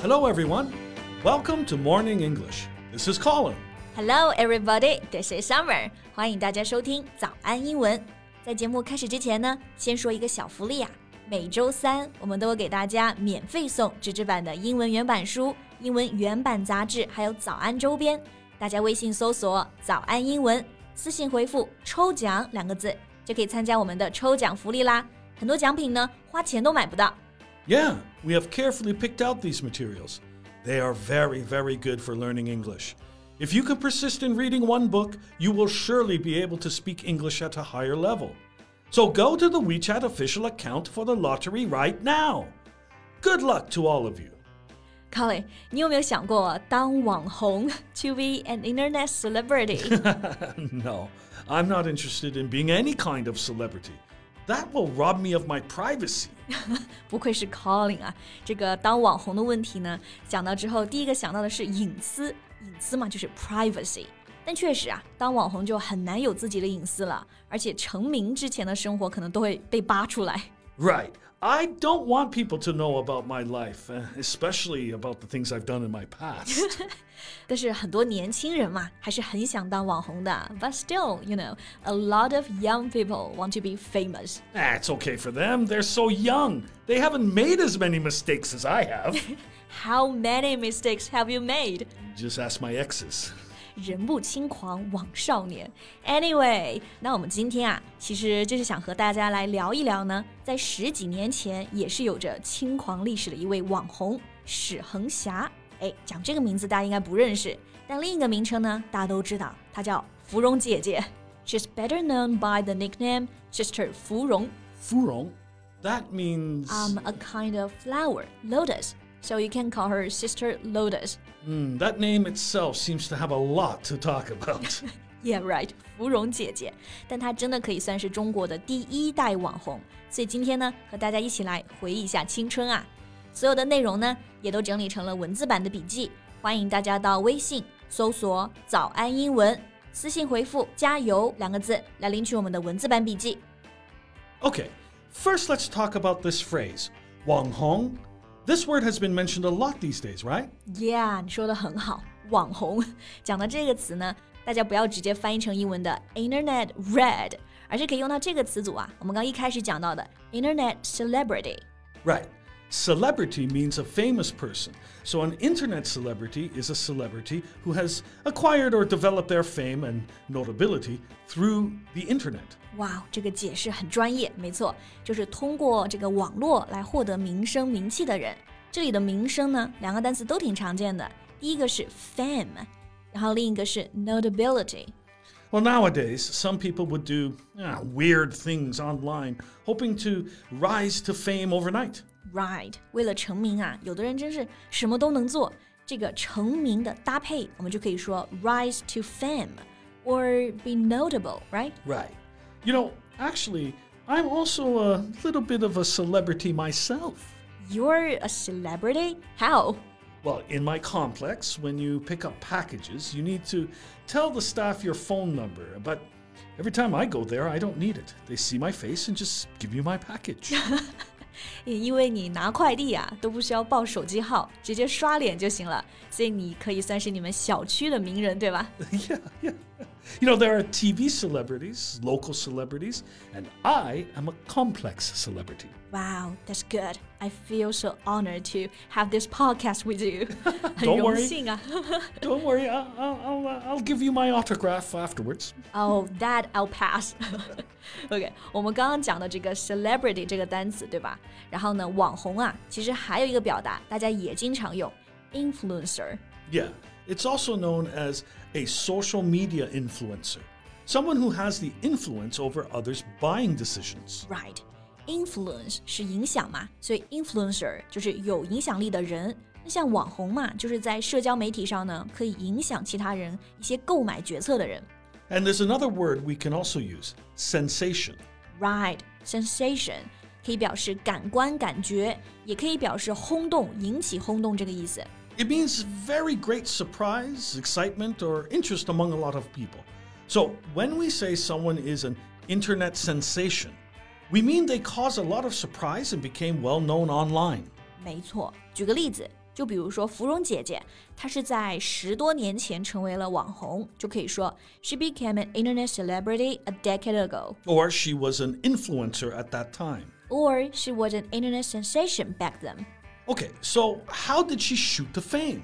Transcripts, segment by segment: Hello, everyone. Welcome to Morning English. This is Colin. Hello, everybody. This is Summer. 欢迎大家收听早安英文。在节目开始之前呢，先说一个小福利啊。每周三，我们都会给大家免费送纸质版的英文原版书、英文原版杂志，还有早安周边。大家微信搜索“早安英文”，私信回复“抽奖”两个字，就可以参加我们的抽奖福利啦。很多奖品呢，花钱都买不到。Yeah, we have carefully picked out these materials.They are very, very good for learning English. If you can persist in reading one book, you will surely be able to speak English at a higher level. So go to the WeChat official account for the lottery right now. Good luck to all of you. Colin, 你有没有想过当网红 to be an internet celebrity? No, I'm not interested in being any kind of celebrity.That will rob me of my privacy. 不愧是 Colin 啊，这个当网红的问题呢，讲到之后第一个想到的是隐私，隐私嘛就是 privacy。但确实啊，当网红就很难有自己的隐私了，而且成名之前的生活可能都会被扒出来。Right. I don't want people to know about my life, especially about the things I've done in my past. 但是很多年轻人嘛，还是很想当网红的。But still, you know, a lot of young people want to be famous. It's okay for them. They're so young. They haven't made as many mistakes as I have. How many mistakes have you made? Just ask my exes.人不轻狂枉少年 Anyway, 那我们今天啊，其实就是想和大家来聊一聊呢，在十几年前也是有着轻狂历史的一位网红史恒霞。讲这个名字大家应该不认识，但另一个名称呢大家都知道，她叫芙蓉姐姐。 She's better known by the nickname Sister 芙蓉。芙蓉 That means I'm a kind of flower, lotus.So you can call her Sister Lotus. That name itself seems to have a lot to talk about. Yeah, right. 芙蓉姐姐，但她真的可以算是中国的第一代网红。所以今天呢，和大家一起来回忆一下青春啊。所有的内容呢，也都整理成了文字版的笔记，欢迎大家到微信搜索“早安英文”，私信回复“加油”两个字来领取我们的文字版笔记。Okay, first let's talk about this phrase, 网红。This word has been mentioned a lot these days, right? Yeah, 你说得很好，网红。讲到这个词呢，大家不要直接翻译成英文的 Internet Red， 而是可以用到这个词组啊，我们刚一开始讲到的 Internet Celebrity. Right. Celebrity means a famous person. So an Internet celebrity is a celebrity who has acquired or developed their fame and notability through the Internet. Wow, 这个解释很专业，没错，就是通过这个网络来获得名声名气的人。这里的名声呢，两个单词都挺常见的，第一个是 fame， 然后另一个是 notability.Well, nowadays, some people would do weird things online, hoping to rise to fame overnight. Right. 为了成名啊，有的人真是什么都能做。这个成名的搭配，我们就可以说 rise to fame or be notable, right? Right. You know, actually, I'm also a little bit of a celebrity myself. You're a celebrity? How?Well, in my complex, when you pick up packages, you need to tell the staff your phone number. But every time I go there, I don't need it. They see my face and just give you my package. 因为你拿快递啊，都不需要报手机号，直接刷脸就行了。所以你可以算是你们小区的名人，对吧？ Yeah, yeah. You know, there are TV celebrities, local celebrities, and I am a complex celebrity. Wow, that's good. I feel so honored to have this podcast with you. Don't worry. 啊Don't worry. I'll give you my autograph afterwards. Oh, that I'll pass. Okay, 我们刚刚讲的这个 celebrity 这个单词，对吧？然后呢，网红啊，其实还有一个表达，大家也经常用 influencer.Yeah, it's also known as a social media influencer, someone who has the influence over others' buying decisions. Right. Influence 是影响嘛，所以 influencer 就是有影响力的人。那像网红嘛，就是在社交媒体上呢，可以影响其他人一些购买决策的人。And there's another word we can also use, sensation. Right. Sensation 可以表示感官感觉，也可以表示轰动，引起轰动这个意思。It means very great surprise, excitement, or interest among a lot of people. So when we say someone is an internet sensation, we mean they caused a lot of surprise and became well known online. 没错，举个例子，就比如说芙蓉姐姐，她是在10多年前成为了网红，就可以说 She became an internet celebrity a decade ago. Or she was an influencer at that time. Or she was an internet sensation back then. Okay, so how did she shoot to fame?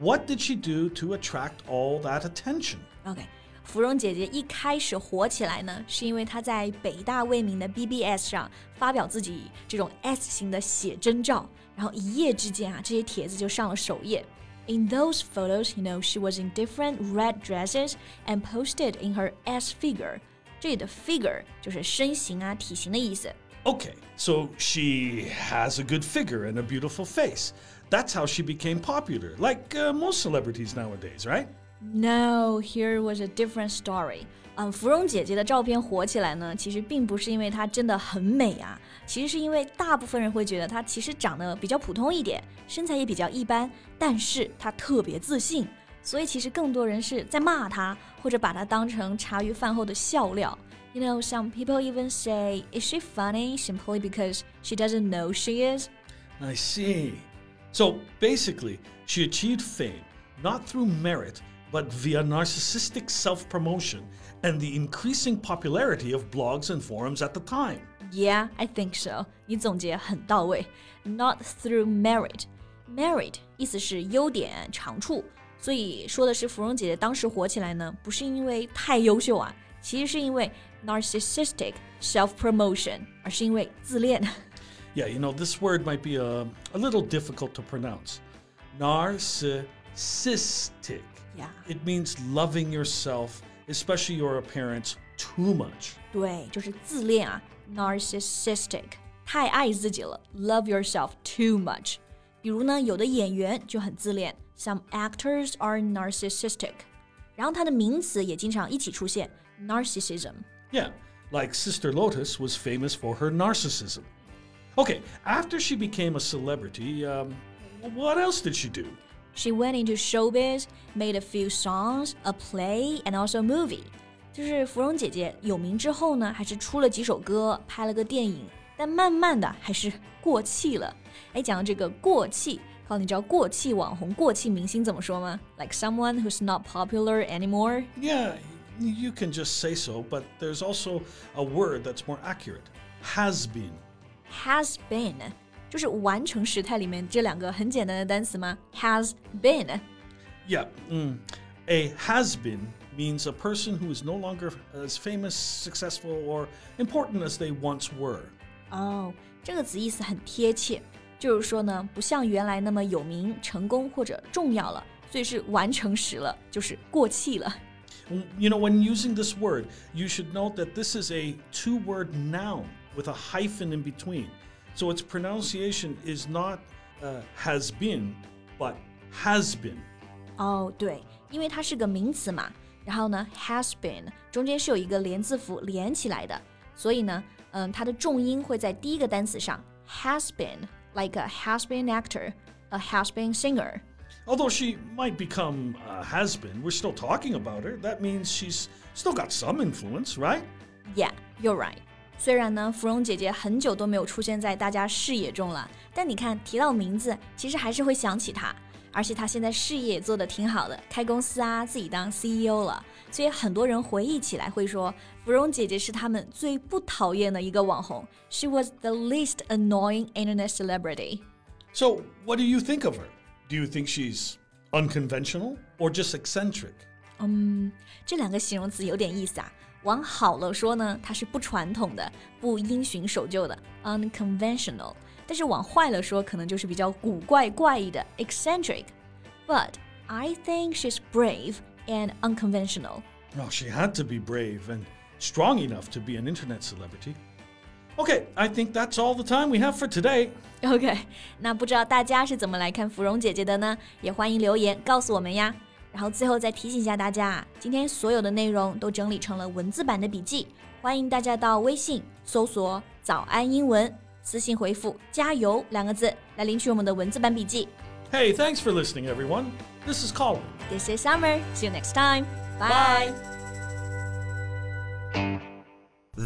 What did she do to attract all that attention? Okay.芙蓉姐姐一开始火起来呢，是因为她在北大未名的 BBS 上发表自己这种 S 型的写真照，然后一夜之间啊，这些帖子就上了首页。In those photos, you know, she was in different red dresses and posted in her S figure. 这里的 figure 就是身形啊、体型的意思。Okay, so she has a good figure and a beautiful face. That's how she became popular, like most celebrities nowadays, right?No, here was a different story. 芙蓉姐姐的照片火起来呢，其实并不是因为她真的很美啊，其实是因为大部分人会觉得她其实长得比较普通一点，身材也比较一般，但是她特别自信，所以其实更多人是在骂她，或者把她当成茶余饭后的笑料。You know, some people even say, is she funny simply because she doesn't know she is? I see. So basically, she achieved fame, not through merit,but via narcissistic self-promotion and the increasing popularity of blogs and forums at the time. Yeah, I think so. 你总结很到位。Not through merit. Merit 意思是优点、长处，所以说的是芙蓉姐姐当时火起来呢，不是因为太优秀啊，其实是因为 narcissistic self-promotion， 而是因为自恋。Yeah, you know, this word might be a little difficult to pronounce. Narcissistic.Yeah. It means loving yourself, especially your appearance, too much. 对，就是自恋啊 narcissistic, 太爱自己了 love yourself too much. 比如呢，有的演员就很自恋 some actors are narcissistic. 然后它的名词也经常一起出现 narcissism. Yeah, like Sister Lotus was famous for her narcissism. Okay, after she became a celebrity, what else did she do?She went into showbiz, made a few songs, a play, and also a movie. 就是芙蓉姐姐有名之后呢，还是出了几首歌，拍了个电影，但慢慢的还是过气了。哎，讲到这个过气，Colin，你知道过气网红、过气明星怎么说吗？ Like someone who's not popular anymore? Yeah, you can just say so, but there's also a word that's more accurate. Has been. Has been.就是完成时态里面这两个很简单的单词吗 ？Has been. Yeah, a has been means a person who is no longer as famous, successful, or important as they once were. 哦，这个词意思很贴切，就是说呢，不像原来那么有名、成功或者重要了，所以是完成时了，就是过气了。You know, when using this word, you should note that this is a two-word noun with a hyphen in between.So its pronunciation is not has been, but has been. 哦，对，因为它是个名词嘛，然后呢 has been 中间是有一个连字符连起来的，所以呢，它的重音会在第一个单词上 has been, like a has been actor, a has been singer. Although she might become a has been, we're still talking about her. That means she's still got some influence, right? Yeah, you're right.虽然呢，芙蓉姐姐很久都没有出现在大家视野中了，但你看提到名字，其实还是会想起她。而且她现在事业做得挺好的，开公司啊，自己当 CEO 了，所以很多人回忆起来会说，芙蓉姐姐是他们最不讨厌的一个网红。She was the least annoying internet celebrity. So, what do you think of her? Do you think she's unconventional or just eccentric? 这两个形容词有点意思啊。往好了说呢，它是不传统的，不因循守旧的 unconventional， 但是往坏了说可能就是比较古怪怪异的 eccentric. But I think she's brave and unconventional. No, she had to be brave and strong enough to be an internet celebrity. Okay, I think that's all the time we have for today. Okay, 那不知道大家是怎么来看芙蓉姐姐的呢？也欢迎留言告诉我们呀。然后最后再提醒一下大家，今天所有的内容都整理成了文字版的笔记，欢迎大家到微信搜索早安英文，私信回复加油两个字来领取我们的文字版笔记。Hey, thanks for listening, everyone. This is Colin. This is Summer. See you next time. Bye.